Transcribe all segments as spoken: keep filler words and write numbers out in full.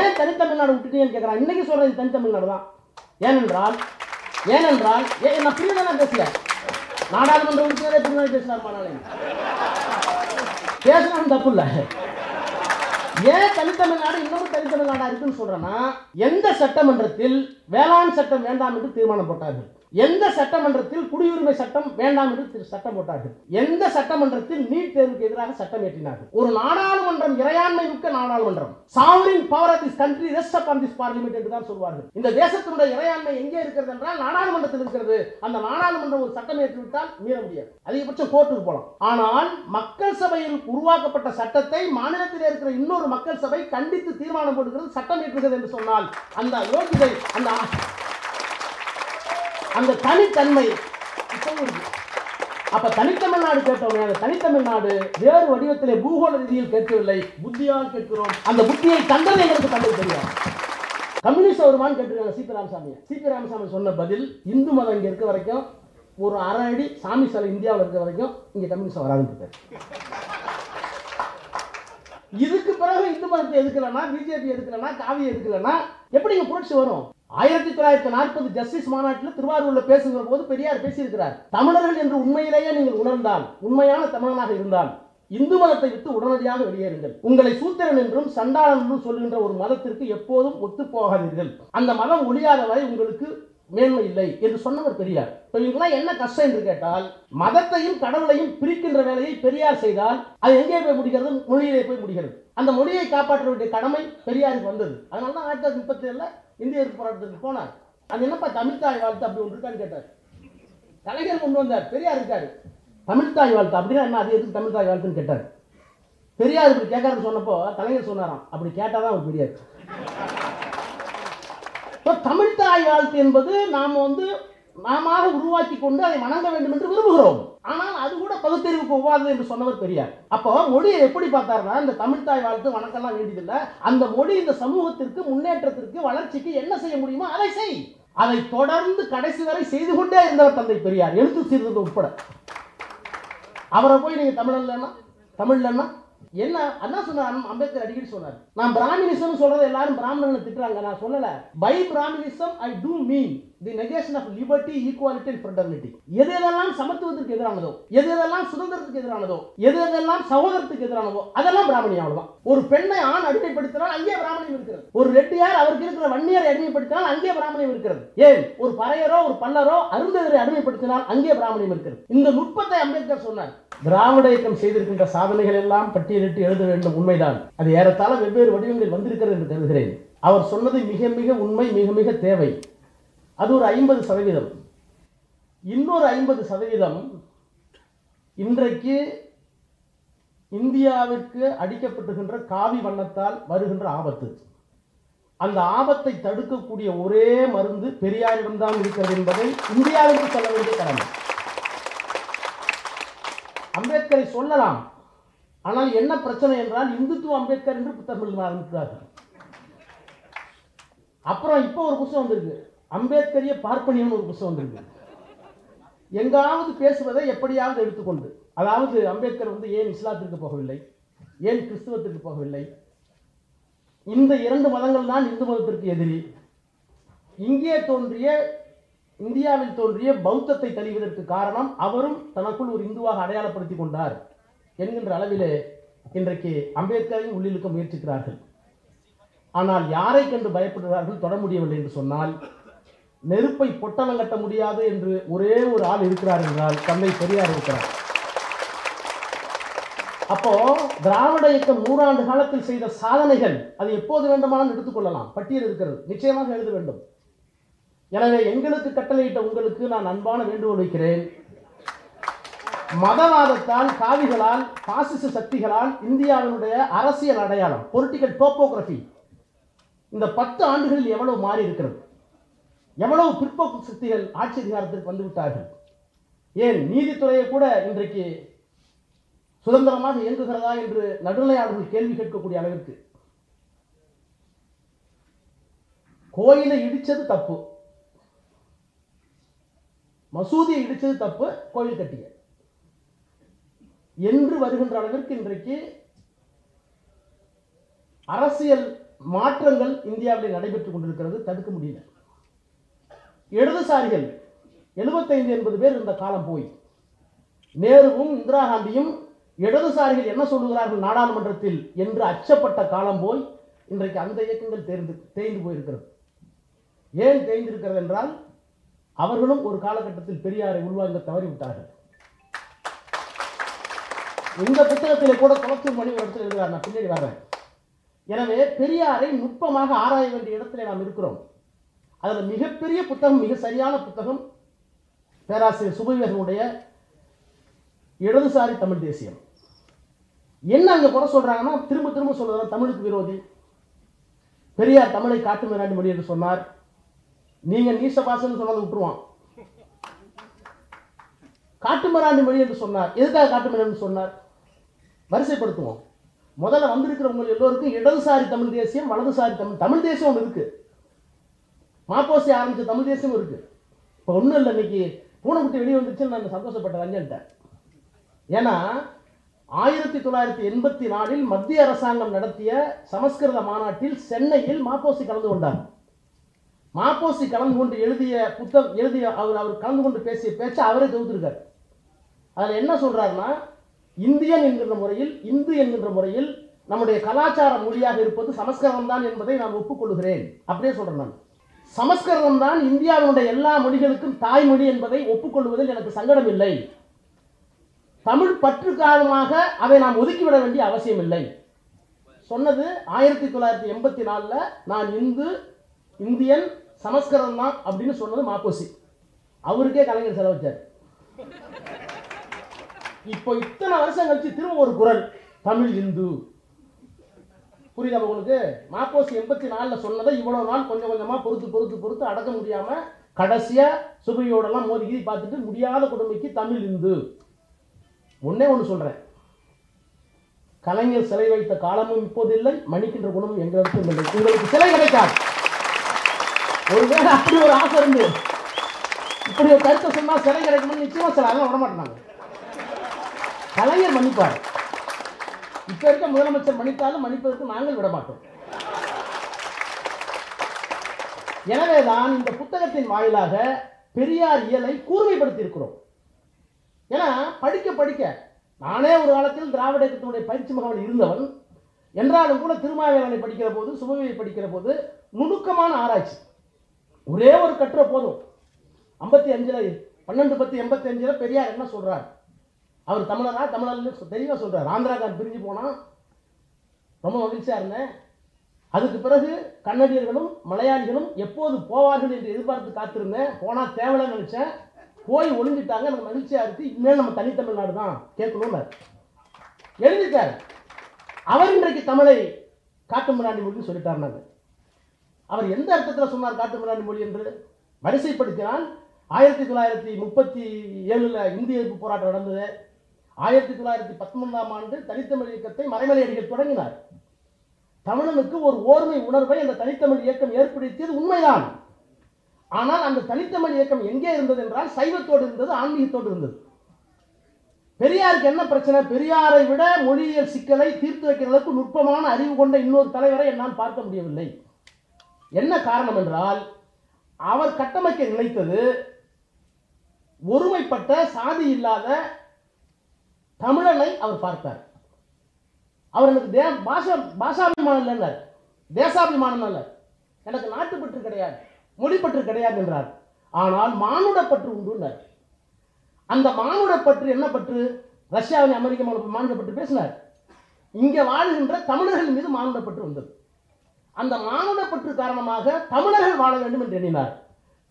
ஏன் தனித்தமிழ்நாடு விட்டுட்டேன்னு கேட்குறான். இன்னைக்கு சொல்றது தனித்தமிழ்நாடு தான். ஏனென்றால் ஏனென்றால் நான் பிரிவு தான் பேசல, நாடாளுமன்ற உறுப்பினரே பிரிவு பேசினார். மாநாளே பேசணும் தப்பு இல்லை. ஏன் தனித்தமிழ்நாடு இன்னமும் தனித்தமிழ்நாடா இருக்குன்னு சொல்றேன்னா, எந்த சட்டமன்றத்தில் வேளாண் சட்டம் வேண்டாம் என்று தீர்மானம் போட்டார்கள், எந்த சட்டமன்றத்தில் குடியுரிமை சட்டம் வேண்டாம் என்று சட்டம் போட்டார்கள், எந்த சட்டமன்றத்தில் நீட் தேர்வுக்கு எதிராக சட்டம் ஏற்றினார்கள். ஒரு நாடாளுமன்றம் இறையாண்மை மிக்க நாடாளுமன்றம், sovereign power of this country rest up on this parliament என்று தான் சொல்வார்கள். இந்த தேசத்தினுடைய இறையாண்மை எங்கே இருக்கிறது என்றால் நாடாளுமன்றத்தில் இருக்கிறது. அந்த நாடாளுமன்றம் ஒரு சட்டம் ஏற்றிவிட்டால் மீற முடியாது, அதிகபட்சம் கோர்ட்டுக்கு போகலாம். ஆனால் மக்கள் சபையில் உருவாக்கப்பட்ட சட்டத்தை மாநிலத்தில் இருக்கிற இன்னொரு மக்கள் சபை கண்டித்து தீர்மானம் போடுகிறது, சட்டம் ஏற்றுகிறது என்று சொன்னால் அந்த யோகிதை அந்த அந்த தனித்தன்மை அப்ப தனித்தமிழ்நாடு கேட்டோம். அந்த தனித்தமிழ்நாடு வேறு வடிவத்திலே பூகோள ரீதியில் கேட்கவில்லை, புத்தியால் கேட்கிறோம். அந்த புத்தியை தந்தது எங்களுக்கு கண்டது தெரியும். கம்யூனிஸ்ட் வருமானு கேட்டிருக்காங்க சிபி ராமசாமி. சிபி ராமசாமி சொன்ன பதில், இந்து மதம் இங்க இருக்க வரைக்கும் ஒரு அரை அடி சாமி சிலை இந்தியாவில் இருக்கிற வரைக்கும் இங்க கம்யூனிஸ்ட் வராது. இதுக்கு பிறகு இந்து மதத்தை எதுக்கலன்னா, பிஜேபி எதுக்கலன்னா, காவி எதுக்கலன்னா எப்படி இங்க புரட்சி வரும்? ஆயிரத்தி தொள்ளாயிரத்தி நாற்பது ஜஸ்டிஸ் மாநாட்டில் திருவாரூர்ல பேசுகிற போது பெரியார் பேசியிருக்கிறார், தமிழர்கள் என்று உண்மையிலேயே நீங்கள் உணர்ந்தால், உண்மையான தமிழனாக இருந்தால் இந்து மதத்தை விட்டு உடனடியாக வெளியேறுங்கள். உங்களை சூத்திரன் என்றும் சண்டாளன் என்றும் சொல்லுகின்ற ஒரு மதத்திற்கு எப்போதும் ஒத்து போகாதீர்கள். அந்த மதம் ஒழியாத வரை உங்களுக்கு மேன்மை இல்லை என்று சொன்னவர் பெரியார். இவங்களாம் என்ன கஷ்டம் என்று கேட்டால், மதத்தையும் கடவுளையும் பிரிக்கின்ற வேலையை பெரியார் செய்தால் அது எங்கே போய் முடிகிறது? மொழியிலே போய் முடிகிறது. அந்த மொழியை காப்பாற்ற வேண்டிய கடமை பெரியாருக்கு வந்தது. அதனால தான் ஆயிரத்தி தொள்ளாயிரத்தி முப்பத்தி ஏழுல இந்திய போராட்டத்துக்கு போனார். அது என்னப்பா தமிழ்தாய் வாழ்த்து அப்படி ஒன்று இருக்கான்னு கேட்டார். கலைஞர் கொண்டு வந்தார், பெரியார் இருக்காரு. தமிழ்தாய் வாழ்த்து அப்படின்னா என்ன, அது எதுக்கு தமிழ்தாய் வாழ்த்துன்னு கேட்டார். பெரியார் இப்படி கேட்காருன்னு சொன்னப்போ கலைஞர் சொன்னாராம், அப்படி கேட்டால் தான் அவர் பெரியார். தமிழ்தாய் வாழ்த்து என்பது நாம் வந்து நாம உருவாக்கி கொண்டு அதை வணங்க வேண்டும் என்று விரும்புகிறோம். ஆனால் அது கூட பகுத்தறிவுக்கு ஒவ்வாது என்று சொன்னவர் பெரியார். அப்போ மொழியை எப்படி பார்த்தாருன்னா, இந்த தமிழ்தாய் வாழ்த்து வணக்கம்லாம் வேண்டியதில்லை, அந்த மொழி இந்த சமூகத்திற்கு முன்னேற்றத்திற்கு வளர்ச்சிக்கு என்ன செய்ய முடியுமோ அதை செய். அதை தொடர்ந்து கடைசி வரை செய்து கொண்டே இருந்தவர் தந்தை பெரியார், எழுத்து சீர்திருத்தம் உட்பட. அவரை போய் நீங்க தமிழன்னா தமிழ்லன்னா என்ன அண்ணா சொன்னார்? அம்பேத்கர் அடிக்கடி சொன்னார், நான் பிராமணிசம் சொல்றது எல்லாரும் பிராமணனை திட்டுறாங்க, நான் சொல்லல. By பிராமணிசம் I do mean the negation of liberty, equality and fraternity. எது எதெல்லாம் சமத்துவத்துக்கு எதிரானதோ, எது எதெல்லாம் சுதந்திரத்துக்கு எதிரானதோ, எது எதெல்லாம் சகோதரத்துக்கு எதிரானதோ அதெல்லாம் பிராமணி. அவ்வளவுதான். ஒரு பெண்ணை ஆண் அடிமைப்படுத்தினால் அங்கே பிராமணியம் இருக்கிறது. ஒரு ரெட்டியார் அவருக்கு இருக்கிற வன்னியரை அடிமைப்படுத்தினால் அங்கே பிராமணியம் இருக்கிறது. ஏன் ஒரு பறையரோ ஒரு பல்லரோ அருந்தவரை அடிமைப்படுத்தினால் அங்கே பிராமணியம் இருக்கிறது. இந்த நுட்பத்தை அம்பேத்கர் சொன்னார். திராவிட இயக்கம் செய்திருக்கின்ற சாதனைகள் எல்லாம் பட்டியலிட்டு எழுத வேண்டும், உண்மைதான். அது ஏறத்தாழ வெவ்வேறு வடிவங்களில் வந்திருக்கிறது என்று கருதுகிறேன். அவர் சொன்னது மிக மிக உண்மை, மிக மிக தேவை. அது ஒரு ஐம்பது சதவீதம். இன்னொரு ஐம்பது சதவீதம் இன்றைக்கு இந்தியாவிற்கு அடிக்கப்பட்டுகின்ற காவி வண்ணத்தால் வருகின்ற ஆபத்து. அந்த ஆபத்தை தடுக்கக்கூடிய ஒரே மருந்து பெரியாரிடம்தான் இருக்கிறது என்பதை இந்தியாவிற்கு சொல்ல வேண்டிய கடமை. அம்பேத்கரை சொல்லலாம், ஆனால் என்ன பிரச்சனை என்றால் இந்துத்துவ அம்பேத்கர் என்று புத்தகம் ஆரம்பிக்கிறார்கள். அப்புறம் இப்போ ஒரு புத்தகம் வந்திருக்கு, அம்பேத்கரிய பார்ப்பனியம் ஒரு புத்தகம் வந்திருக்கு. எங்காவது பேசுவதை எப்படியாவது எடுத்துக்கொண்டு, அதாவது அம்பேத்கர் வந்து ஏன் இஸ்லாத்திற்கு போகவில்லை, ஏன் கிறிஸ்துவத்திற்கு போகவில்லை, இந்த இரண்டு மதங்கள் தான் இந்து மதத்திற்கு எதிரி, இங்கே தோன்றிய இந்தியாவில் தோன்றிய பௌத்தத்தை தழிவதற்கு காரணம் அவரும் தனக்குள் ஒரு இந்துவாக அடையாளப்படுத்திக் கொண்டார் என்கின்ற அளவிலே இன்றைக்கு அம்பேத்கரையும் உள்ளிழுக்க முயற்சிக்கிறார்கள். ஆனால் யாரை கண்டு பயப்படுகிறார்கள்? தொட முடியவில்லை என்று சொன்னால், நெருப்பை பொட்டலம் கட்ட முடியாது என்று ஒரே ஒரு ஆள் இருக்கிறார் என்றால் தந்தை பெரியார் இருக்கிறார். அப்போ திராவிட இயக்கம் நூறாண்டு காலத்தில் செய்த சாதனைகள் அது எப்போது வேண்டுமானாலும் எடுத்துக்கொள்ளலாம், பட்டியல் இருக்கிறது, நிச்சயமாக எழுத வேண்டும். எனவே எங்களுக்கு கட்டளையிட்ட உங்களுக்கு நான் அன்பான வேண்டுகோள் வைக்கிறேன். மதவாதத்தால், காவிகளால், பாசிச சக்திகளால் இந்தியாவினுடைய அரசியல் அடையாளம், பொலிட்டிக்கல் டோபோகிராஃபி இந்த பத்து ஆண்டுகளில் எவ்வளவு மாறி இருக்கிறது, எவ்வளவு பிற்போக்கு சக்திகள் ஆட்சி அதிகாரத்திற்கு வந்துவிட்டார்கள். ஏன் நீதித்துறையை கூட இன்றைக்கு சுதந்திரமாக இயங்குகிறதா என்று நடுநிலையாளர்கள் கேள்வி கேட்கக்கூடிய அளவிற்கு. கோயிலை இடித்தது தப்பு, மசூதியை இடித்தது தப்பு, கோயில் கட்டிய என்று வருகின்ற அளவிற்கு இன்றைக்கு அரசியல் மாற்றங்கள் இந்தியாவில் நடைபெற்றுக் கொண்டிருக்கிறது, தடுக்க முடியல. இடதுசாரிகள் எழுபத்தைந்து எண்பது பேர் இருந்த காலம் போய் நேருவும் இந்திரா காந்தியும் இடதுசாரிகள் என்ன சொல்லுகிறார்கள் நாடாளுமன்றத்தில் என்று அச்சப்பட்ட காலம் போய் இன்றைக்கு அந்த இயக்கங்கள் தேர்ந்து தேய்ந்து போயிருக்கிறது. ஏன் தேய்ந்திருக்கிறது என்றால் அவர்களும் ஒரு காலகட்டத்தில் பெரியாரை உள்வாங்க தவறிவிட்டார்கள். இந்த புத்தகத்திலே கூட தொலைச்சூர் மணி ஒரு இடத்தில் எழுதுகிறார், நான் பின்னாடி வர்றேன். எனவே பெரியாரை நுட்பமாக ஆராய வேண்டிய இடத்திலே நாம் இருக்கிறோம். அதில் மிகப்பெரிய புத்தகம், மிக சரியான புத்தகம் பேராசிரியர் சுபவியுடைய இடதுசாரி தமிழ் தேசியம். என்ன அங்கே குறை சொல்கிறாங்கன்னா, திரும்ப திரும்ப சொல்லுறாங்க தமிழுக்கு விரோதி, பெரியார் தமிழை காட்டு மிராண்டி மொழி என்று சொன்னார், நீங்கள் நீச பாசன்னு சொன்னதை விட்டுருவான், காட்டுமராண்டி மொழி என்று சொன்னார். எதுக்காக காட்டுமராண்டி சொன்னார்? வரிசைப்படுத்துவோம். முதல்ல வந்திருக்கிறவங்க எல்லோருக்கும் இடதுசாரி தமிழ் தேசியம், வலதுசாரி தமிழ் தமிழ் தேசியம் இருக்கு, மாப்போசி ஆரம்பித்த தமிழ் தேசியம் இருக்கு. இப்போ ஒன்றும் இல்லை, இன்னைக்கு பூனைக்குட்டி வெளியே வந்துருச்சுன்னு நான் சந்தோஷப்பட்ட ரஞ்சன்ட்டேன். ஏன்னா ஆயிரத்தி தொள்ளாயிரத்தி எண்பத்தி நாலில் மத்திய அரசாங்கம் நடத்திய சமஸ்கிருத மாநாட்டில் சென்னையில் மாப்போசி கலந்து கொண்டார். மாப்போசி கலந்து கொண்டு எழுதிய புத்தகம் எழுதிய அவர் அவர் கலந்து கொண்டு பேசிய பேச்சு அவரே தொகுத்திருக்கார். அதில் என்ன சொல்றாருன்னா, இந்தியன் என்கின்ற முறையில் இந்து என்கின்ற முறையில் நம்முடைய கலாச்சார மொழியாக இருப்பது சமஸ்கிருதம் தான் என்பதை நான் ஒப்புக்கொள்கிறேன். அப்படியே சொல்றேன், நான் சமஸ்கிருதம் தான் இந்தியாவினுடைய எல்லா மொழிகளுக்கும் தாய்மொழி என்பதை ஒப்புக்கொள்வதில் எனக்கு சங்கடம் இல்லை. தமிழ் பற்று காரணமாக அதை நாம் ஒதுக்கிவிட வேண்டிய அவசியம் இல்லை சொன்னது ஆயிரத்தி தொள்ளாயிரத்தி எண்பத்தி நாலில் நான் இந்து இந்தியன் சமஸ்கிருதம் தான் அப்படின்னு சொன்னது மாப்போசி. அவருக்கே கலைஞர் செலவச்சார். இப்போ இத்தனை வருஷம் கழிச்சு திரும்ப ஒரு குரல் தமிழ் இந்து. புரியுதா உங்களுக்கு? மாப்போசி எண்பத்தி நாலில் சொன்னதை இவ்வளவு நாள் கொஞ்சம் கொஞ்சமாக பொறுத்து பொறுத்து பொறுத்து அடக்க முடியாமல் கடைசியாக சுபையோடலாம் மோதி கீதி பார்த்துட்டு முடியாத குடும்பக்கு தமிழ் இந்து. ஒன்னே ஒன்று சொல்கிறேன், கலைஞர் சிலை வைத்த காலமும் இப்போது இல்லை, மன்னிக்கின்ற குணமும் எங்களுக்கு இல்லை. உங்களுக்கு சிலை கிடைக்காது. ஒருவேளை அப்படி ஒரு ஆசை இருந்து இப்படி ஒரு கருத்தை சொன்னால் சிலை கிடைக்கணும்னு நிச்சயமாக சில அதெல்லாம் விடமாட்டாங்க. கலைஞர் மன்னிப்பார். இப்போ இருக்க முதலமைச்சர் மன்னித்தாலும் மன்னிப்பதற்கு நாங்கள் விடமாட்டோம். எனவேதான் இந்த புத்தகத்தின் வாயிலாக பெரியார் இயலை கூர்மைப்படுத்தி இருக்கிறோம். ஏன்னா படிக்க படிக்க நானே ஒரு காலத்தில் திராவிட இயக்கத்தினுடைய பயிற்சி முகாமில் இருந்தவன் என்றாலும் கூட திருமாவேவனை படிக்கிற போது சுபவியை படிக்கிற போது நுணுக்கமான ஆராய்ச்சி. ஒரே ஒரு கட்டுற போதும், ஐம்பத்தி அஞ்சில் பன்னெண்டு பத்து எண்பத்தி அஞ்சில் பெரியார் என்ன சொல்கிறார், அவர் தமிழரா தமிழர்னு தெளிவாக சொல்கிறார். ஆந்திராக்காரன் பிரிஞ்சு போனால் ரொம்ப மகிழ்ச்சியாக இருந்தேன், அதுக்கு பிறகு கன்னடியர்களும் மலையாளிகளும் எப்போது போவார்கள் என்று எதிர்பார்த்து காத்திருந்தேன், போனால் தேவையில்லைன்னு நினச்சேன், போய் ஒளிஞ்சிட்டாங்க, எனக்கு மகிழ்ச்சியாக இருக்குது, இனிமேல் நம்ம தனித்தமிழ்நாடு தான் கேட்கணும்னு எழுதிட்டார். அவர் இன்றைக்கு தமிழை காட்டு மிராண்டி மொழின்னு சொல்லிட்டார். நாங்கள் அவர் எந்த அர்த்தத்தில் சொன்னார் காட்டு மிராண்டி மொழி என்று வரிசைப்படுத்தினால், ஆயிரத்தி தொள்ளாயிரத்தி முப்பத்தி ஏழில் இந்திய எதிர்ப்பு போராட்டம் நடந்தது, ஆயிரத்தி தொள்ளாயிரத்தி பத்தொன்பதாம் ஆண்டு தனித்தமிழ் இயக்கத்தை மறைமலை அடிகள் தொடங்கினார். தமிழனுக்கு ஒரு ஓர்மை உணர்வை அந்த தனித்தமிழ் இயக்கம் ஏற்படுத்தியது உண்மைதான். ஆனால் அந்த தனித்தமிழ் இயக்கம் எங்கே இருந்தது என்றால் சைவத்தோடு இருந்தது, ஆன்மீகத்தோடு இருந்தது. பெரியாருக்கு என்ன பிரச்சனை? பெரியாரை விட மொழியியல் சிக்கலை தீர்த்து வைக்கிற அளவுக்கு நுட்பமான அறிவு கொண்ட இன்னொரு தலைவரை என்னால் பார்க்க முடியவில்லை. என்ன காரணம் என்றால், அவர் கட்டமைக்க நினைத்தது ஒருமைப்பட்ட சாதி இல்லாத தமிழனை அவர் பார்த்தார். அவர் எனக்கு பாஷா பாஷாபிமானம் இல்லை, தேசாபிமானம் அல்ல, எனக்கு நாட்டுப்பற்று கிடையாது, மொழிப்பற்று கிடையாது என்றார். ஆனால் மானுடப்பற்று உண்டு. அந்த மானுடப்பற்று என்ன பற்று? ரஷ்யாவின் அமெரிக்க மானுடப்பற்று பேசினார். இங்கே வாழ்கின்ற தமிழர்கள் மீது மானுடப்பற்று வந்தது. அந்த மானுடப்பற்று காரணமாக தமிழர்கள் வாழ வேண்டும் என்று எண்ணினார்.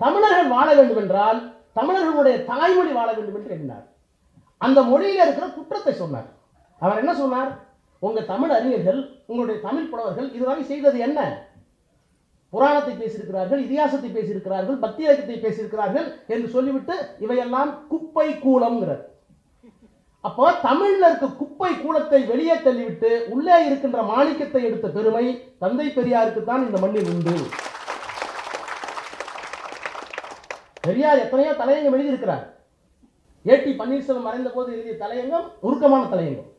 தமிழர்கள் வாழ வேண்டும் என்றால் தமிழர்களுடைய தாய்மொழி வாழ வேண்டும் என்று எண்ணினார். அந்த மொழியில் இருக்கிற குற்றத்தை சொன்னார். அவர் என்ன சொன்னார்? உங்கள் தமிழ் அறிஞர்கள், உங்களுடைய தமிழ் புலவர்கள் இதுவரை செய்தது என்ன? புராணத்தை பேசியிருக்கிறார்கள், இதிகாசத்தை பேசியிருக்கிறார்கள், பக்தி இலக்கியத்தை பேசியிருக்கிறார்கள் என்று சொல்லிவிட்டு இவையெல்லாம் குப்பை கூலம்ங்கிறது. அப்போ தமிழ்ல இருக்க குப்பை கூலத்தை வெளியே தள்ளிவிட்டு உள்ளே இருக்கின்ற மாணிக்கத்தை எடுத்த பெருமை தந்தை பெரியாருக்கு தான் இந்த மண்ணில் உண்டு. பெரியார் எத்தனையோ தலையங்கம் எழுதியிருக்கிறார். ஏ டி பன்னீர்செல்வம் மறைந்த போது எழுதிய தலையங்கம் உருக்கமான தலையங்கம்.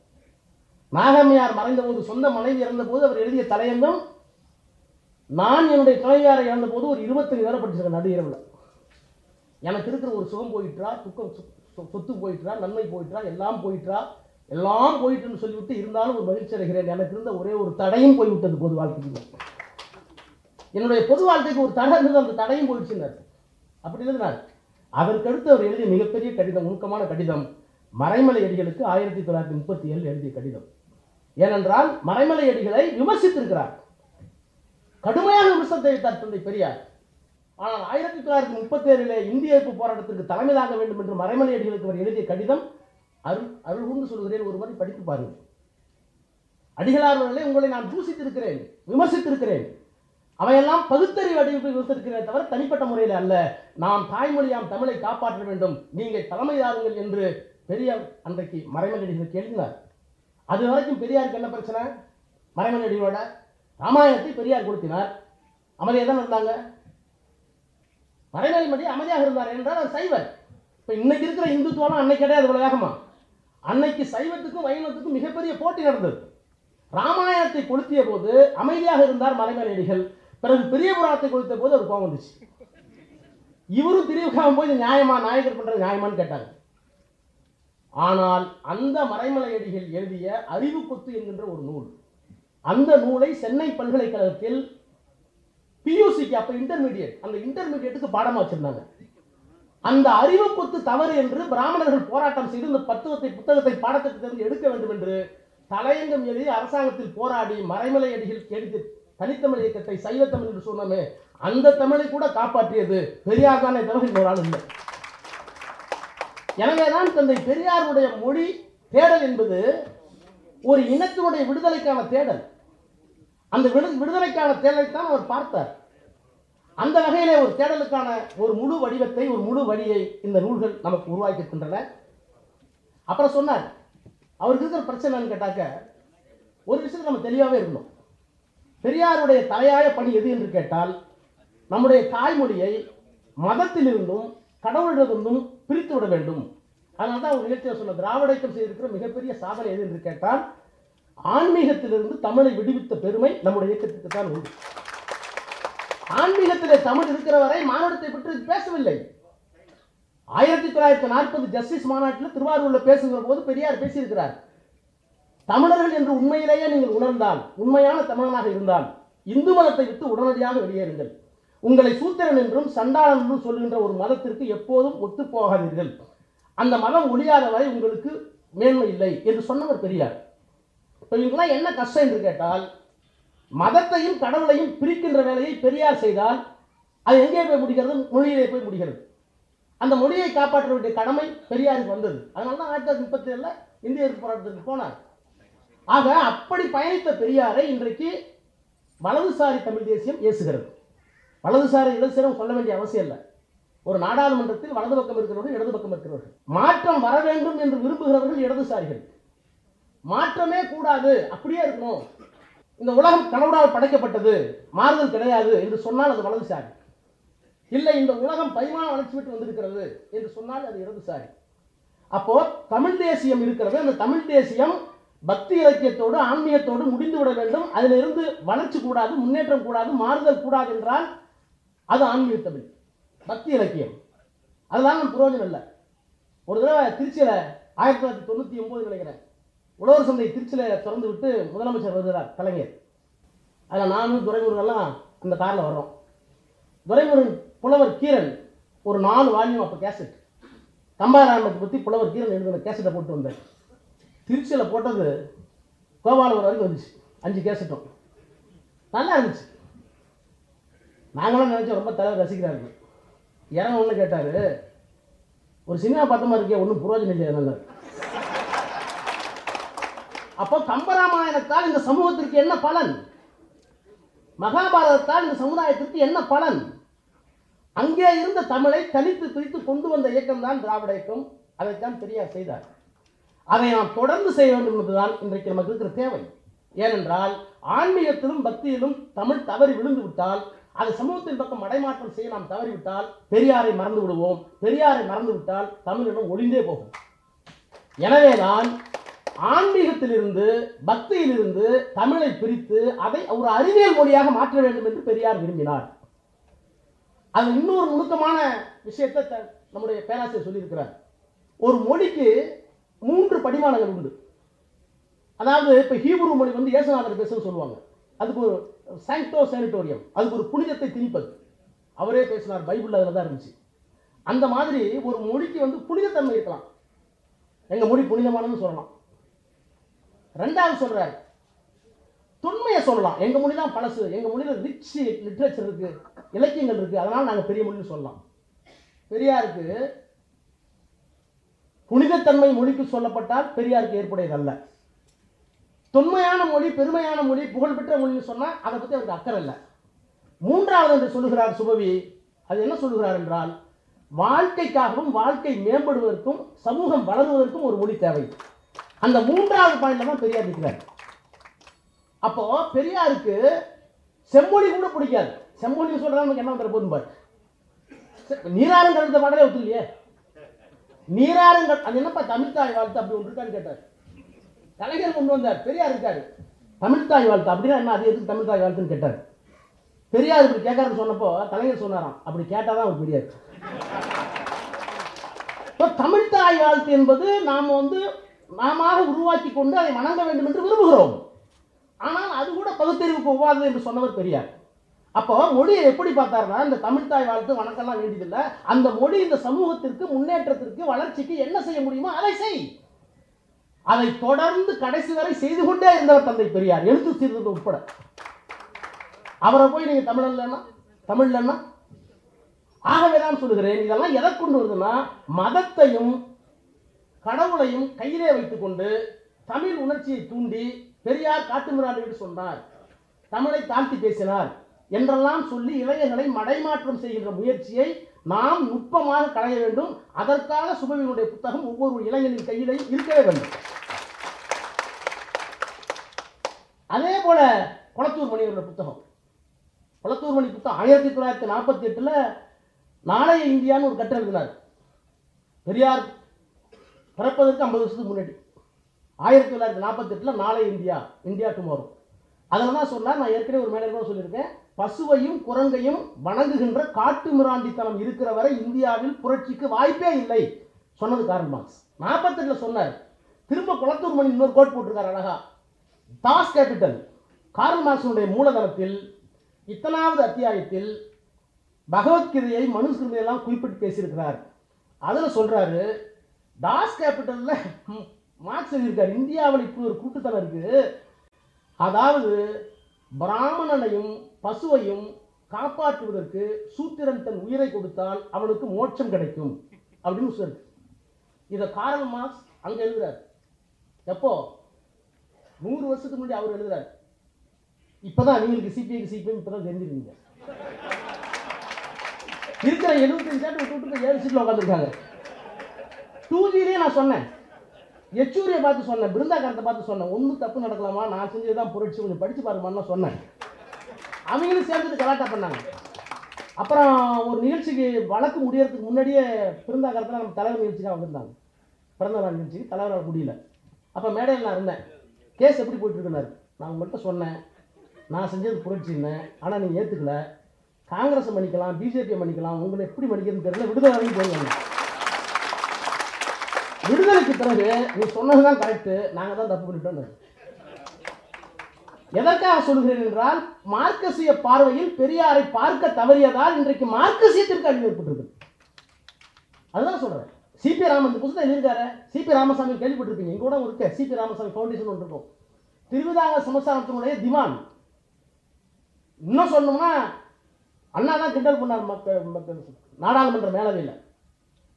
நாகம்மையார் மறைந்த போது, சொந்த மனைவி இறந்த போது அவர் எழுதிய தலையங்கம் நான் என்னுடைய துணைவியாரை இழந்த போது ஒரு இருபத்தஞ்சு வேலை படிச்சிருக்கேன் நடு இரவில். எனக்கு இருக்கிற ஒரு சுகம் போயிட்டா, துக்கம் சொத்து போயிட்டா, நன்மை போயிட்டா, எல்லாம் போயிட்டா, எல்லாம் போயிட்டுன்னு சொல்லிவிட்டு இருந்தாலும் ஒரு மகிழ்ச்சி அடைகிறேன். எனக்கு இருந்த ஒரே ஒரு தடையும் போய்விட்டது பொது வாழ்க்கைக்கு. என்னுடைய பொது வாழ்க்கைக்கு ஒரு தடை இருந்தது, அந்த தடையும் போயிடுச்சுன்னார். அப்படி இருந்தார். அதற்கடுத்து அவர் எழுதிய மிகப்பெரிய கடிதம், நுணுக்கமான கடிதம், மறைமலை அடிகளுக்கு ஆயிரத்தி தொள்ளாயிரத்தி முப்பத்தி ஏழு எழுதிய கடிதம். ஏனென்றால் மறைமலை அடிகளை விமர்சித்திருக்கிறார், கடுமையான விமர்சனத்தை தந்தை பெரியார். ஆனால் ஆயிரத்தி தொள்ளாயிரத்தி முப்பத்தி ஏழிலே இந்திய எதிர்ப்பு போராட்டத்திற்கு தலைமை தாங்க வேண்டும் என்று மறைமலை அடிகளுக்கு அவர் எழுதிய கடிதம் அருள் அருள் கூர்ந்து சொல்கிறேன், ஒரு மாதிரி படித்து பாருங்கள். அடிகளார்வர்களே, உங்களை நான் தூசித்திருக்கிறேன், விமர்சித்திருக்கிறேன். அவையெல்லாம் பகுத்தறிவு அடிப்படையில் விமர்சித்திருக்கிறேன் தவிர தனிப்பட்ட முறையில் அல்ல. நாம் தாய்மொழியாம் தமிழை காப்பாற்ற வேண்டும், நீங்கள் தலைமை தாருங்கள் என்று பெரியார் அன்றைக்கு மறைமலை அடிகளுக்கு எழுதினார். அது வரைக்கும் பெரியாருக்கு என்ன பிரச்சனை? மறைமலை அடிகளோட ராமாயணத்தை பெரியார் கொடுத்தினார், அமைதியாக தான் இருந்தாங்க. மறைமலை அடி அமைதியாக இருந்தார் என்றால் சைவர். இப்போ இன்னைக்கு இருக்கிற இந்துத்துவம் அன்னைக்கு கிடையாது இவ்வளோ வேகமா. அன்னைக்கு சைவத்துக்கும் வைணவத்துக்கும் மிகப்பெரிய போட்டி நடந்தது. ராமாயணத்தை கொளுத்திய போது அமைதியாக இருந்தார் மறைமலை அடிகள். பிறகு பெரிய புராணத்தை கொளுத்த போது அவர் கோபம் வந்துச்சு. இவரும் திரிவுக்காகும் போது நியாயமா, நாயகர் பண்றது நியாயமானு கேட்டாங்க. ஆனால் அந்த மறைமலை அடிகள் எழுதிய அறிவு கொத்து என்கின்ற ஒரு நூல், அந்த நூலை சென்னை பல்கலைக்கழகத்தில் பியூசிக்கு, அப்போ இன்டர்மீடியட், அந்த இன்டர்மீடியட்டுக்கு பாடமாக வச்சிருந்தாங்க. அந்த அறிவு கொத்து தவறு என்று பிராமணர்கள் போராட்டம் செய்து இந்த பத்துவத்தை புத்தகத்தை பாடத்திட்டத்திலிருந்து எடுக்க வேண்டும் என்று தலையங்கம் எழுதி அரசாங்கத்தில் போராடி மறைமலை அடிகள் எழுதி தனித்தமிழ் இயக்கத்தை சைவ தமிழ் என்று சொன்னோமே, அந்த தமிழை கூட காப்பாற்றியது பெரியார் தானே தவிர இன்னொரு ஆள் இல்லை. எனவேதான் தந்தை பெரியாருடைய மொழி தேடல் என்பது ஒரு இனத்தினுடைய விடுதலைக்கான தேடல். அந்த விடு விடுதலைக்கான தேடலைத்தான் அவர் பார்த்தார். அந்த வகையிலே ஒரு தேடலுக்கான ஒரு முழு வடிவத்தை, ஒரு முழு வழியை இந்த நூல்கள் நமக்கு உருவாக்கியிருக்கின்றன. அப்புறம் சொன்னார், அவருக்கு இருக்கிற பிரச்சனைன்னு கேட்டாக்க ஒரு விஷயத்தை நம்ம தெளிவாகவே இருக்கணும். பெரியாருடைய தலையாய பணி எது என்று கேட்டால், நம்முடைய தாய்மொழியை மதத்திலிருந்தும் கடவுளிடமிருந்தும் பிரித்து விட வேண்டும். அதனால தான் ஒரு நிகழ்ச்சியை சொன்ன திராவிட இயக்கம் செய்திருக்கிற மிகப்பெரிய சாதனை எது என்று கேட்டால், ஆன்மீகத்திலிருந்து தமிழை விடுவித்த பெருமை நம்முடைய இயக்கத்துக்கு தான் உண்டு. ஆன்மீகத்திலே தமிழ் இருக்கிற வரை மானுடத்தை பற்றி பேசவில்லை. ஆயிரத்தி தொள்ளாயிரத்தி நாற்பது ஜஸ்டிஸ் மாநாட்டில் திருவாரூரில் பேசுகிற போது பெரியார் பேசியிருக்கிறார், தமிழர்கள் என்று உண்மையிலேயே நீங்கள் உணர்ந்தால், உண்மையான தமிழனாக இருந்தால் இந்து மதத்தை விட்டு உடனடியாக வெளியேறுங்கள். உங்களை சூத்திரன் என்றும் சண்டாளன் என்றும் சொல்லுகின்ற ஒரு மதத்திற்கு எப்போதும் ஒத்துப்போகாதீர்கள். அந்த மதம் ஒழியாத வரை உங்களுக்கு மேன்மை இல்லை என்று சொன்னவர் பெரியார். இப்போ இவங்களாம் என்ன கஷ்டம் என்று கேட்டால், மதத்தையும் கடவுளையும் பிரிக்கின்ற வேலையை பெரியார் செய்தால் அது எங்கே போய் முடிகிறது? மொழியிலே போய் முடிகிறது. அந்த மொழியை காப்பாற்ற வேண்டிய கடமை பெரியாருக்கு வந்தது. அதனால தான் ஆயிரத்தி தொள்ளாயிரத்தி முப்பத்தி ஏழில் இந்திய எதிர்ப்பு போராட்டத்துக்கு போனார். ஆக அப்படி பயணித்த பெரியாரை இன்றைக்கு வலதுசாரி தமிழ் தேசியம் ஏசுகிறது. வலதுசாரி இடதுசாரம் சொல்ல வேண்டிய அவசியம் இல்லை. ஒரு நாடாளுமன்றத்தில் வலது பக்கம் இருக்கிறவர்கள், இடது பக்கம் இருக்கிறவர்கள், மாற்றம் வர வேண்டும் என்று விரும்புகிறவர்கள் இடதுசாரிகள், மாற்றமே கூடாது, அப்படியே இருக்கணும், இந்த உலகம் கடவுளால் படைக்கப்பட்டது, மாறுதல் கிடையாது என்று சொன்னால் அது வலதுசாரி. இல்லை, இந்த உலகம் பரிமாண வளர்ச்சி விட்டு வந்திருக்கிறது என்று சொன்னால் அது இடதுசாரி. அப்போ தமிழ் தேசியம் இருக்கிறது, அந்த தமிழ் தேசியம் பக்தி இலக்கியத்தோடு ஆன்மீகத்தோடு முடிந்துவிட வேண்டும், அதிலிருந்து வளர்ச்சி கூடாது, முன்னேற்றம் கூடாது, மாறுதல் கூடாது என்றால் அது ஆன்மீக தமிழ், பக்தி இலக்கியம். அதெல்லாம் நம்ம புரோஜனம் இல்லை. ஒரு தடவை திருச்சியில் ஆயிரத்தி தொள்ளாயிரத்தி தொண்ணூற்றி ஒம்பது நினைக்கிறேன், உழவர் சந்தை திருச்சியில் திறந்து விட்டு முதலமைச்சர் வருகிறார் கலைஞர். அதில் நானும் துரைமுருகன்லாம் அந்த காரில் வர்றோம். துரைமுருகன் புலவர் கீரன் ஒரு நாலு வால்யூம் அப்போ கேசட், கம்பாராமத்தை பற்றி புலவர் கீரன் எழுதின கேசட்டை போட்டு வந்தார். திருச்சியில் போட்டது கோபாலபுரம் வரைக்கும் வந்துச்சு, அஞ்சு கேசட்டும் நல்லா இருந்துச்சு. நாங்களாம் நினச்சோம் ரொம்ப தலைவர் ரசிக்கிறாரு. இறங்க ஒன்று கேட்டார், ஒரு சினிமா பத்தமாக இருக்கே, ஒன்றும் புரோஜனம் இல்லை. நல்லா அப்போ கம்பராமாயணத்தால் இந்த சமூகத்திற்கு என்ன பலன், மகாபாரதத்தால் இந்த சமுதாயத்திற்கு என்ன பலன்? அங்கே இருந்த தமிழை தனித்து பிரித்து கொண்டு வந்த இயக்கம் தான் திராவிட இயக்கம். அதைத்தான் பெரியார் செய்தார். அதை நாம் தொடர்ந்து செய்ய வேண்டும் என்பதுதான் இன்றைக்கு நமக்கு இருக்கிற தேவை. ஏனென்றால் ஆன்மீகத்திலும் பக்தியிலும் தமிழ் தவறி விழுந்து விட்டால், அது சமூகத்தின் பக்கம் மடைமாற்றம் செய்ய நாம் தவறிவிட்டால் பெரியாரை மறந்து விடுவோம். பெரியாரை மறந்து விட்டால் தமிழிடம் ஒளிந்தே போகும். எனவேதான் ஆன்மீகத்திலிருந்து பக்தியிலிருந்து தமிழை பிரித்து அதை ஒரு அறிவியல் மொழியாக மாற்ற வேண்டும் என்று பெரியார் விரும்பினார். அது இன்னொரு நுணுக்கமான விஷயத்தை நம்முடைய பேராசிரியர் சொல்லியிருக்கிறார். ஒரு மொழிக்கு மூன்று படிமானங்கள் உண்டு. அதாவது இப்போ ஹீப்ரு மொழி வந்து இயேசுநாதர் பேசுன்னு சொல்லுவாங்க. அதுக்கு ஒரு சாங்டோ சானிட்டோரியம், அதுக்கு ஒரு புனிதத்தை திணிப்பது. அவரே பேசினார், பைபிள் அதில் தான் இருந்துச்சு. அந்த மாதிரி ஒரு மொழிக்கு வந்து புனிதத்தன்மை இருக்கலாம். எங்கள் மொழி புனிதமானதுன்னு சொல்லலாம். ரெண்டாவது சொல்கிறார், தொன்மையை சொல்லலாம். எங்கள் மொழி தான் பழசு, எங்கள் மொழியில் ரிச் லிட்ரேச்சர் இருக்குது, இலக்கியங்கள் இருக்குது, அதனால் நாங்கள் பெரிய மொழின்னு சொல்லலாம். பெரியாருக்கு புனிதத்தன்மை மொழிக்கு சொல்லப்பட்டால் பெரியாருக்கு ஏற்புடையதல்ல. தொன்மையான மொழி, பெருமையான மொழி, புகழ்பெற்ற மொழின்னு சொன்னால் அதை பற்றி அவருக்கு அக்கறை இல்லை. மூன்றாவது என்று சொல்லுகிறார் சுபவி. அது என்ன சொல்லுகிறார் என்றால், வாழ்க்கைக்காகவும் வாழ்க்கை மேம்படுவதற்கும் சமூகம் வளருவதற்கும் ஒரு மொழி தேவை. அந்த மூன்றாவது பாயிண்ட்ல தான் பெரியார் இருக்கிறார். அப்போ பெரியாருக்கு செம்மொழி கூட பிடிக்காது. செம்மொழி சொல்றதா நமக்கு என்ன வந்துடும் போதும் பாரு. நீராறும் கலந்த பாடலே ஒத்துக்கலையே. நீராறும் அது என்னப்பா தமிழ்தாய் வாழ்த்து அப்படி ஒன்று இருக்கான்னு கேட்டார். கலைஞர் கொண்டு வந்தார், பெரியார் இருக்காரு. தமிழ்தாய் வாழ்த்து அப்படின்னா என்ன, அது எதுக்கு தமிழ்தாய் வாழ்த்துன்னு கேட்டார். பெரியார் இப்படி கேட்காருன்னு சொன்னப்போ கலைஞர் சொன்னாராம், அப்படி கேட்டாதான் அவர் பெரியார். தமிழ்தாய் வாழ்த்து என்பது நாம் வந்து நாம உருவாக்கி கொண்டு அதை வணங்க வேண்டும் என்று விரும்புகிறோம். ஆனால் அது கூட பகுத்தறிவுக்கு ஒவ்வாதது என்று சொன்னவர் பெரியார். அப்போ மொழியை எப்படி பார்த்தாருன்னா, இந்த தமிழ்தாய் வாழ்த்து வணங்கலாம் வேண்டியதில்லை, அந்த மொழி இந்த சமூகத்திற்கு முன்னேற்றத்திற்கு வளர்ச்சிக்கு என்ன செய்ய முடியுமோ அதை செய். அதை தொடர்ந்து கடைசி வரை செய்து கொண்டே இருந்தவர் தந்தை பெரியார், எழுத்து சீர்திருத்தம் உட்பட. அவரை போய் நீங்க தமிழன்னா தமிழ்லன்னா ஆகவேதான் சொல்லுகிறேன். இதெல்லாம் எதை கொண்டு வருதுன்னா, மதத்தையும் கடவுளையும் கையிலே வைத்துக் கொண்டு தமிழ் உணர்ச்சியை தூண்டி பெரியார் காட்டுமிராண்டி என்று சொன்னார், தமிழை தாழ்த்தி பேசினார் என்றெல்லாம் சொல்லி இளைஞர்களை மடைமாற்றம் செய்கின்ற முயற்சியை நாம் நுட்பமாக களைய வேண்டும். அதற்காக சுபவியினுடைய புத்தகம் ஒவ்வொரு இளைஞனின் கையிலையும் இருக்கவே வேண்டும். அதே போல கொளத்தூர் மணியனுடைய புத்தகம், கொளத்தூர் மணி புத்தகம் ஆயிரத்தி தொள்ளாயிரத்தி நாற்பத்தி எட்டுல நாளைய இந்தியான்னு ஒரு கட்டுரை எழுதினார். பெரியார் பிறப்பதற்கு ஐம்பது வருஷத்துக்கு முன்னாடி ஆயிரத்தி தொள்ளாயிரத்தி நாற்பத்தி எட்டில் நாளைய இந்தியா, இந்தியா டுமாரோ. அதில் தான் சொன்னார், நான் ஏற்கனவே ஒரு மேடையில் கூட சொல்லியிருக்கேன், பசுவையும் குரங்கையும் வணங்குகின்ற காட்டு மிராண்டித்தனம் இருக்கிற வரை இந்தியாவில் புரட்சிக்கு வாய்ப்பே இல்லை சொன்னது கார்ல் மார்க்ஸ். நாற்பத்தெட்டில் சொன்னார். திரும்ப கொளத்தூர் மணி இன்னொரு கோட் போட்டிருக்கார் அழகா, தாஸ் கேபிட்டல் கார்ல் மார்க்ஸினுடைய மூலதனத்தில் இத்தனாவது அத்தியாயத்தில் பகவத்கீதையை மனுஸ்கிருதியெல்லாம் குறிப்பிட்டு பேசியிருக்கிறார். அதில் சொல்கிறாரு, தாஸ் கேபிட்டலில் மார்க்ஸ் எழுதியிருக்கார், இந்தியாவில் இப்படி ஒரு கூட்டுத்தனம் இருக்குது, அதாவது பிராமணனையும் பசுவையும் காப்பாற்றுவதற்கு சூத்திரன் தன் உயிரை கொடுத்தால் அவனுக்கு மோட்சம் கிடைக்கும் அப்படின்னு சொல்லு. இதை கார்ல் மார்க்ஸ் அங்கே எழுதுகிறார். எப்போ? நூறு வருஷத்துக்கு முன்னாடி அவர் எழுதுகிறார். இப்போ தான் அவங்களுக்கு சிபிஐக்கு சிபிஎம் இப்போ தான் தெரிஞ்சிருக்கீங்க. இருக்கிற எழுபத்தஞ்சு ஆண்டு விட்டு விட்டு ஏழு சீட்டில் உட்காந்துருக்காங்க. டூஜிலேயே நான் சொன்னேன், எச்சூரியை பார்த்து சொன்னேன், பிருந்தாகாரத்தை பார்த்து சொன்னேன், ஒன்றும் தப்பு நடக்கலாமா, நான் செஞ்சது தான் புரட்சி, கொஞ்சம் படித்து பாருமான்னு சொன்னேன். அவங்களும் சேர்ந்துட்டு கலாட்டா பண்ணாங்க. அப்புறம் ஒரு நிகழ்ச்சிக்கு வழக்கு முடியறதுக்கு முன்னாடியே பிருந்தாகாரத்தில் நம்ம தலைவர் நிகழ்ச்சிக்காக வந்திருந்தாங்க, பிறந்த நாள் நிகழ்ச்சிக்கு தலைவரால் முடியல. அப்போ மேடையில் நான் இருந்தேன். கேஸ் எப்படி போயிட்டுருக்குனாரு. நான் உங்கள்கிட்ட சொன்னேன், நான் செஞ்சது புரட்சின்னேன், ஆனால் நீங்கள் ஏற்றுக்கல, காங்கிரஸை மன்னிக்கலாம், பிஜேபியை மன்னிக்கலாம், உங்களை எப்படி மன்னிக்கிறதுன்னு தெரியல, விடுதலை வரைக்கும் போயிருவாங்க, விடுதலைக்கு பிறகு நீ சொன்னதுதான் கரெக்டு, நாங்கள் தான் தப்பு பண்ணிட்டோம். எதற்காக சொல்கிறேன் என்றால், மார்க்சிய பார்வையில் பெரியாரை பார்க்க தவறியதால் இன்றைக்கு மார்க்சியத்திற்கு அழிவு ஏற்பட்டிருக்கு. அதுதான் சொல்கிறேன். சிபி ராமன் புதுசாக எழுதியிருக்காரு, சிபி ராமசாமி கேள்விப்பட்டிருப்பீங்க, எங்கூட இருக்க சிபி ராமசாமி ஃபவுண்டேஷன் ஒன்று இருக்கும். திருவிதாங்க சமஸ்தானத்தினுடைய திவான். இன்னும் சொல்லணும்னா அண்ணா தான் கிண்டல் பண்ணார் மக்கள் நாடாளுமன்ற மேலவையில்.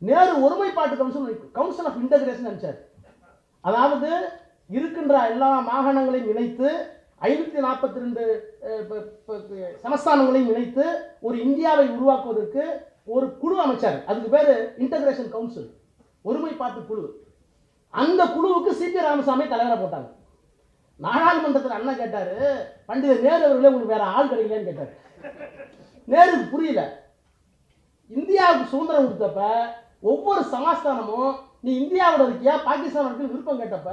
நேரு ஒருமைப்பாட்டு கவுன்சில், கவுன்சில் ஆஃப் இன்டகிரேஷன் நினைச்சார். அதாவது இருக்கின்ற எல்லா மாகாணங்களையும் இணைத்து ஐநூற்றி நாற்பத்தி ரெண்டு சமஸ்தானங்களையும் இணைத்து ஒரு இந்தியாவை உருவாக்குவதற்கு ஒரு குழு அமைச்சார். அதுக்கு பேர் இன்டகிரேஷன் கவுன்சில், ஒருமைப்பாட்டு குழு. அந்த குழுவுக்கு சிபி ராமசாமி தலைவராக போட்டாங்க. நாடாளுமன்றத்தில் அண்ணா கேட்டார், பண்டிதர் நேரு அவர்களே உங்களுக்கு வேற ஆள் கிடைக்கலன்னு கேட்டார். நேருக்கு புரியல, இந்தியாவுக்கு சுதந்திரம் கொடுத்தப்ப ஒவ்வொரு சமஸ்தானமும் நீ இந்தியாவோட இருக்கியா பாகிஸ்தான் இருக்க விருப்பம் கேட்டப்ப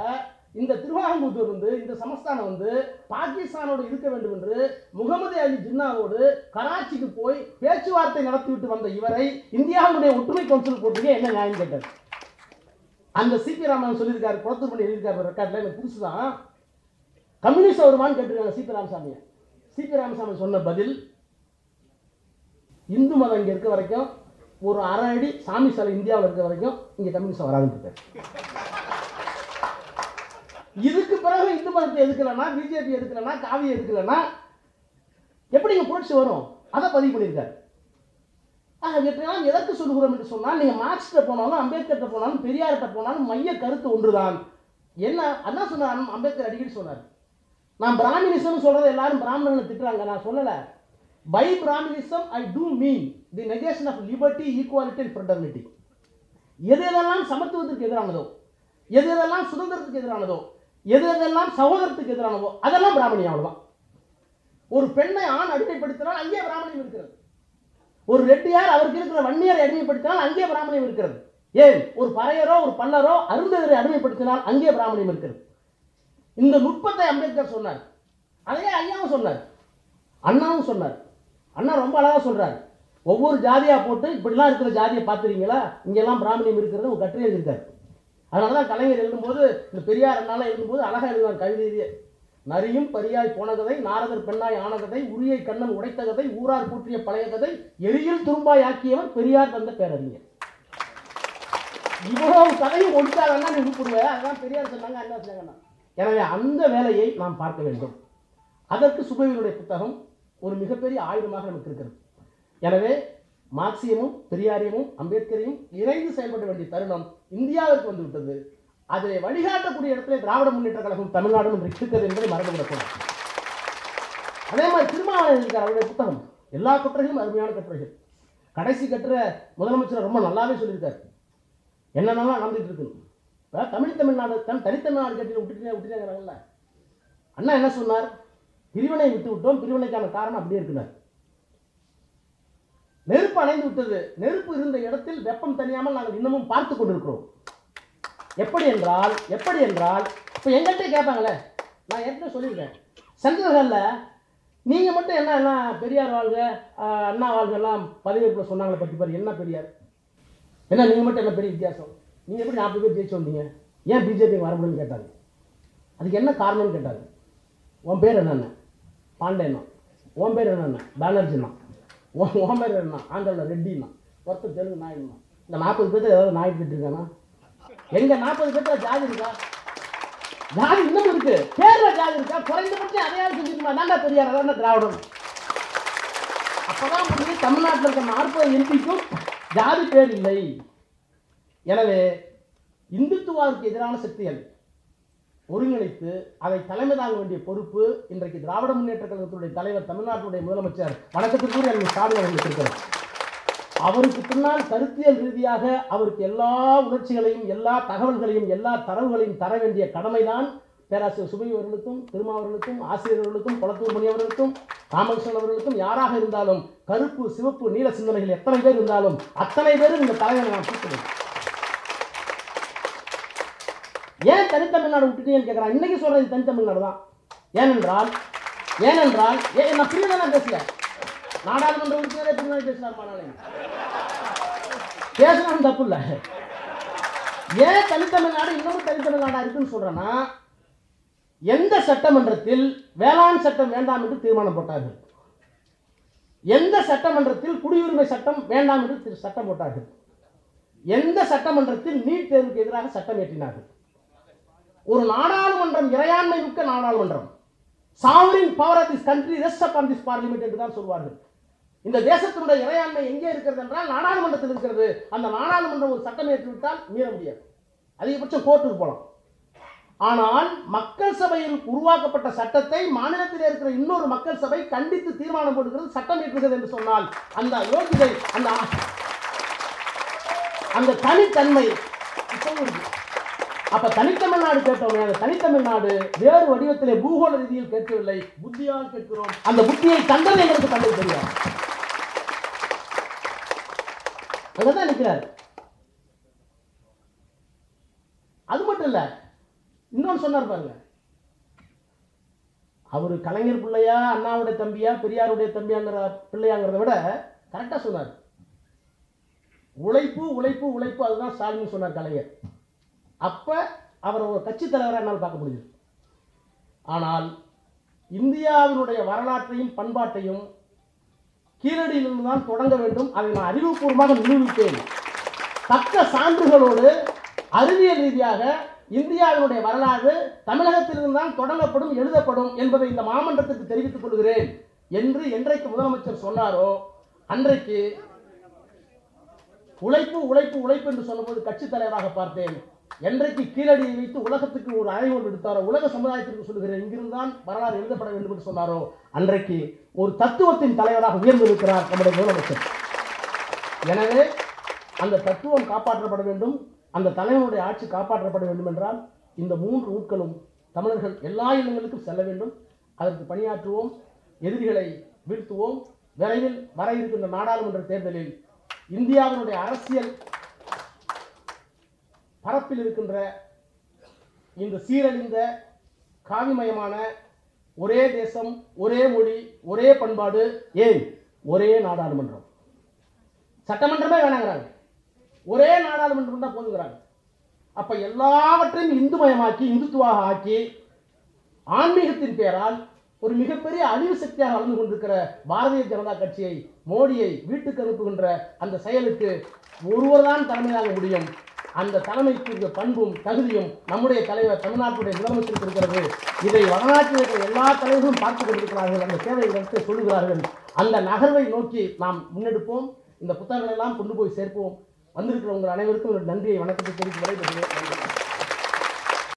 இந்த திருவாங்கூர் வந்து இந்த சமஸ்தானம் வந்து பாகிஸ்தானோடு இருக்க வேண்டும் என்று முகமது அலி ஜின்னாவோடு கராச்சிக்கு போய் பேச்சுவார்த்தை நடத்திவிட்டு வந்த இவரை இந்தியாவுடைய ஒற்றுமை கவுன்சில் போட்டிருக்கே என்ன நியாயம் கேட்டார். அந்த சிபி ராமன் சொல்லியிருக்காரு, குளத்தூர் பண்ணி எழுதியிருக்காரு ரெக்கார்டில், எனக்கு புதுசு தான், கம்யூனிஸ்ட் வருமானு கேட்டிருக்காங்க சிபி ராமசாமியை. சிபி ராமசாமி சொன்ன பதில், இந்து மதம் இங்கே இருக்க வரைக்கும் ஒரு அரை அடி சாமி சிலை இந்தியாவில் இருக்க வரைக்கும் இங்கே கம்யூனிஸ்ட் வராதுன்னு இருக்காரு. இதுக்கு பிறகு இந்து மதத்தை எதுக்கலன்னா, பிஜேபி எதுக்கலன்னா, காவி எதுக்கலன்னா எப்படி இங்கே புரட்சி வரும்? அதை பதிவு பண்ணியிருக்காரு. எதற்கு சொல்லுகிறோம் என்று சொன்னால், நீங்கள் மார்க்ஸ்கிட்ட போனாலும் அம்பேத்கர்கிட்ட போனாலும் பெரியார்கிட்ட போனாலும் மைய கருத்து ஒன்றுதான். என்ன அதான் சொன்னார் அம்பேத்கர், அடிக்கடி சொன்னார், நான் பிராமினிசம் சொல்றதை எல்லாரும் பிராமணர்கள் திட்டுறாங்க, நான் சொல்லலை. By Brahminism I do mean the negation of liberty, equality and fraternity. எது எதெல்லாம் சமத்துவத்திற்கு எதிரானதோ, எது எதெல்லாம் சுதந்திரத்துக்கு எதிரானதோ, எது எதெல்லாம் சகோதரத்துக்கு எதிரானவோ அதெல்லாம் பிராமணி. அவ்வளவுதான். ஒரு பெண்ணை ஆண் அடிமைப்படுத்தினால் அங்கே பிராமணியம் இருக்கிறது. ஒரு ரெட்டியார் அவருக்கு இருக்கிற வன்னியரை அடிமைப்படுத்தினால் அங்கே பிராமணியம் இருக்கிறது. ஏன் ஒரு பறையரோ ஒரு பல்லரோ அருந்ததரை அடிமைப்படுத்தினால் அங்கே பிராமணியம் இருக்கிறது. இந்த நுட்பத்தை அம்பேத்கர் சொன்னார். அதையே ஐயாவும் சொன்னார், அண்ணாவும் சொன்னார். அண்ணா ரொம்ப அழகாக சொல்றாரு, ஒவ்வொரு ஜாதியா போட்டு இப்படிலாம் இருக்கிற ஜாதியை பார்த்துறீங்களா, இங்கெல்லாம் பிராமணியம் இருக்கிறது ஒரு கட்டுரை எழுதியிருக்காரு. அதனால தான் கலைஞர் எழுதும்போது, இந்த பெரியார் என்னால் எழுதும்போது அழகாக எழுதுவார் கவிதையே. நரியும் பரியாய் போன கதை, நாரதர் பெண்ணாய் ஆன கதை, உரியை கண்ணன் உடைத்த கதை, ஊரார் கூற்றிய பழைய கதை, எரியில் துரும்பாய் ஆக்கியவர் பெரியார் தந்த பேரறிஞர். இவ்வளவு கதையும் ஒடுத்தாங்கன்னா நீ கூப்பிடுவேன், அதுதான் பெரியார் சொன்னாங்க, அண்ணா சொன்னாங்கண்ணா. எனவே அந்த வேலையை நாம் பார்க்க வேண்டும். அதற்கு சுபவியினுடைய புத்தகம் ஒரு மிகப்பெரிய ஆயுதமாக நமக்கு இருக்கிறது. எனவே மார்க்சியமும் பெரியாரியமும் அம்பேத்கரையும் இணைந்து செயல்பட வேண்டிய தருணம் இந்தியாவிற்கு வந்துவிட்டது. அதை வழிகாட்டக்கூடிய இடத்துல திராவிட முன்னேற்ற கழகம் தமிழ்நாடு இருக்கிறது என்பதை மறந்துவிடக்கூடாது. அதே மாதிரி திருமாவேவன் அவருடைய புத்தகம், எல்லா கட்டுரைகளும் அருமையான கட்டுரைகள். கடைசி கட்டுரை முதலமைச்சர் ரொம்ப நல்லாவே சொல்லியிருக்காரு, என்னென்னலாம் நடந்துட்டு இருக்குன்னு. இப்போ தமிழ் தமிழ்நாடு தன் தனித்தமிழ்நாடு கட்டியில் விட்டுட்டு விட்டுட்டாங்கிறாங்கல்ல, அண்ணா என்ன சொன்னார், பிரிவினை விட்டு விட்டோம், பிரிவினைக்கான காரணம் அப்படியே இருக்கிறார். நெருப்பு அணைந்து விட்டது, நெருப்பு இருந்த இடத்தில் வெப்பம் தனியாமல் நாங்கள் இன்னமும் பார்த்து கொண்டிருக்கிறோம். எப்படி என்றால் எப்படி என்றால் இப்போ எங்கிட்ட கேட்பாங்களே, நான் ஏற்கனவே சொல்லியிருக்கேன், சென்ட்ரல்களில் நீங்கள் மட்டும் என்ன என்ன பெரியார் வாழ்க அண்ணா வாழ்கெல்லாம் பதவியேற்பில் சொன்னாங்களே பற்றி பாரு, என்ன பெரியார் என்ன நீங்கள் மட்டும் என்ன பெரிய வித்தியாசம், நீங்கள் எப்படி நாற்பது பேர் ஜெயிச்சு வந்தீங்க, ஏன் பிஜேபி வர முடியும்னு கேட்டாங்க. அதுக்கு என்ன காரணம்னு கேட்டாங்க. உன் பேர் என்னென்ன, பாண்டேண்ணா, உன் பேர் என்னென்ன, பானர்ஜிண்ணா, ஓமர் என்ன, ஆந்திராவில் ரெட்டின்னா, ஒருத்தர் தெலுங்கு நாயுண்ணா. இந்த நாற்பது பேர்த்து ஏதாவது நாய் கிட்டிருக்கானா? எங்கள் நாற்பது பேர்த்துல ஜாதி இருக்கா? ஜாதி இன்னும் இருக்கு, பேரில் ஜாதி இருக்கா? குறைந்தபட்சம் அதையாவது செஞ்சுக்கணுமா? தாண்டா பெரியார், அதான் திராவிடம். அப்போதான் வந்து தமிழ்நாட்டில் இருக்க நாற்பது எம்பிக்கும் ஜாதி பேர் இல்லை. எனவே இந்துத்துவாவுக்கு எதிரான சக்திகள் ஒருங்கிணைத்து அதை தலைமை தாங்க வேண்டிய பொறுப்பு இன்றைக்கு திராவிட முன்னேற்ற கழகத்தினுடைய தலைவர் தமிழ்நாட்டினுடைய முதலமைச்சர் வணக்கத்திற்குரிய ஸ்டாலின் அவர்களுக்கு இருக்கிறார். அவருக்கு பின்னால் கருத்தியல் ரீதியாக அவருக்கு எல்லா உணர்ச்சிகளையும் எல்லா தகவல்களையும் எல்லா தரவுகளையும் தர வேண்டிய கடமைதான் பேராசிரியர் சுபவி அவர்களுக்கும் திருமாவர்களுக்கும் ஆசிரியர்களுக்கும் குளத்தூர் மணி அவர்களுக்கும் ராமகிருஷ்ணன் அவர்களுக்கும் யாராக இருந்தாலும், கருப்பு சிவப்பு நீல சிந்தனைகள் எத்தனை பேர் இருந்தாலும் அத்தனை பேரும் இந்த தலைவரை நான் கூப்பிடுவேன். ஏன் தனித்தமிழ்நாடு விட்டுட்டீங்கன்னு கேட்குறாங்க. இன்றைக்கி சொல்கிறது தனித்தமிழ்நாடு தான். ஏனென்றால் ஏனென்றால் ஏ நான் பிரிவினை தான் பேசல, நாடாளுமன்ற உறுப்பினரே பிரிவினை பேசினார்மா, நானே பேசணும் தப்பு இல்லை. ஏன் தனித்தமிழ்நாடு இன்னொரு தனித்தமிழ்நாடாக இருக்குன்னு சொல்கிறேன்னா, எந்த சட்டமன்றத்தில் வேளாண் சட்டம் வேண்டாம் என்று தீர்மானம் போட்டார்கள், எந்த சட்டமன்றத்தில் குடியுரிமை சட்டம் வேண்டாம் என்று சட்டம் போட்டார்கள், எந்த சட்டமன்றத்தில் நீட் தேர்வுக்கு எதிராக சட்டம் இயற்றினார்கள். ஒரு நாடாளுமன்றம் இறையாண்மை மிக்க நாடாளுமன்றம், sovereign power of this country rest up on this parliament என்று தான் சொல்வார்கள். இந்த தேசத்தினுடைய இறையாண்மை எங்கே இருக்கிறது என்றால் நாடாளுமன்றத்தில் இருக்கிறது. அந்த நாடாளுமன்றம் ஒரு சட்டம் ஏற்றுவிட்டால் மீற முடியாது, அதிகபட்சம் கோர்ட்டுக்கு போகலாம். ஆனால் மக்கள் சபையில் உருவாக்கப்பட்ட சட்டத்தை மாநிலத்தில் இருக்கிற இன்னொரு மக்கள் சபை கண்டித்து தீர்மானம் போடுகிறது, சட்டம் ஏற்றுகிறது என்று சொன்னால் அந்த யோகிதை அந்த அந்த தனித்தன்மை அப்ப தனித்தமிழ்நாடு கேட்டோம். அந்த தனித்தமிழ்நாடு வேறு வடிவத்திலே பூகோள ரீதியில் கேட்கவில்லை, புத்தியால் கேட்கிறோம். அந்த புத்தியை தந்தது எங்களுக்கு தந்தது தெரியாது. அங்கதான் நிற்கிறார். அது மட்டும் இல்ல, இன்னொன்று சொன்னார் பாருங்க. அவரு கலைஞர் பிள்ளையா, அண்ணாவுடைய தம்பியா, பெரியாருடைய தம்பியாங்கிற பிள்ளையாங்கிறத விட கரெக்டாக சொன்னார். உழைப்பு உழைப்பு உழைப்பு, அதுதான் ஸ்டாலின் சொன்னார் கலைஞர். அப்போ அவர் ஒரு கட்சி தலைவராக என்னால் பார்க்க முடியுது. ஆனால் இந்தியாவினுடைய வரலாற்றையும் பண்பாட்டையும் கீழடியிலிருந்து தான் தொடங்க வேண்டும். அதை நான் அறிவுபூர்வமாக நிரூபித்தேன். தக்க சான்றுகளோடு அறிவியல் ரீதியாக இந்தியாவினுடைய வரலாறு தமிழகத்திலிருந்து தான் தொடங்கப்படும், எழுதப்படும் என்பதை இந்த மாமன்றத்திற்கு தெரிவித்துக் கொள்கிறேன் என்று என்றைக்கு முதலமைச்சர் சொன்னாரோ அன்றைக்கு உழைப்பு உழைப்பு உழைப்பு என்று சொல்லும்போது கட்சி தலைவராக பார்த்தேன். என்றைக்கு கீழடியை வைத்து உலகத்துக்கு ஒரு அழைவோடு எடுத்தாரோ, உலக சமுதாயத்திற்கு சொல்லுகிறேன் இங்கிருந்து தான் வரலாறு எழுதப்பட வேண்டும் என்று சொன்னாரோ அன்றைக்கு ஒரு தத்துவத்தின் தலைவராக உயர்ந்திருக்கிறார் நம்முடைய முதலமைச்சர். எனவே அந்த தத்துவம் காப்பாற்றப்பட வேண்டும், அந்த தலைவனுடைய ஆட்சி காப்பாற்றப்பட வேண்டும் என்றால் இந்த மூன்று ஊர்களும் தமிழர்கள் எல்லா இடங்களுக்கும் செல்ல வேண்டும். அதற்கு பணியாற்றுவோம், எதிரிகளை வீழ்த்துவோம். விரைவில் வர இருக்கின்ற நாடாளுமன்ற தேர்தலில் இந்தியாவினுடைய அரசியல் பரப்பில் இருக்கின்ற இந்த சீரழிந்த காவிமயமான ஒரே தேசம், ஒரே மொழி, ஒரே பண்பாடு, ஏன் ஒரே நாடாளுமன்றம், சட்டமன்றமே வேணாங்கிறாங்க, ஒரே நாடாளுமன்றம் தான் போதுங்கிறாங்க. அப்போ எல்லாவற்றையும் இந்துமயமாக்கி இந்துத்துவாக ஆக்கி ஆன்மீகத்தின் பேரால் ஒரு மிகப்பெரிய அழிவு சக்தியாக வளர்ந்து கொண்டிருக்கிற பாரதிய ஜனதா கட்சியை, மோடியை வீட்டுக்கு அனுப்புகின்ற அந்த செயலுக்கு ஒருவர்தான் தலைமையாக முடியும். அந்த தலைமைக்கு பண்பும் தகுதியும் நம்முடைய தலைவர் தமிழ்நாட்டுடைய முதலமைச்சருக்கு இருக்கிறது. இதை வரலாற்றில் இருக்கிற எல்லா தலைவர்களும் பார்த்துக் கொண்டிருக்கிறார்கள். அந்த சேவை எடுத்து சொல்லுகிறார்கள். அந்த நகர்வை நோக்கி நாம் முன்னெடுப்போம். இந்த புத்தகங்கள் எல்லாம் கொண்டு போய் சேர்ப்போம். வந்திருக்கிற உங்கள் அனைவருக்கும் ஒரு நன்றியை வணக்கத்தை தெரிவித்து வரை.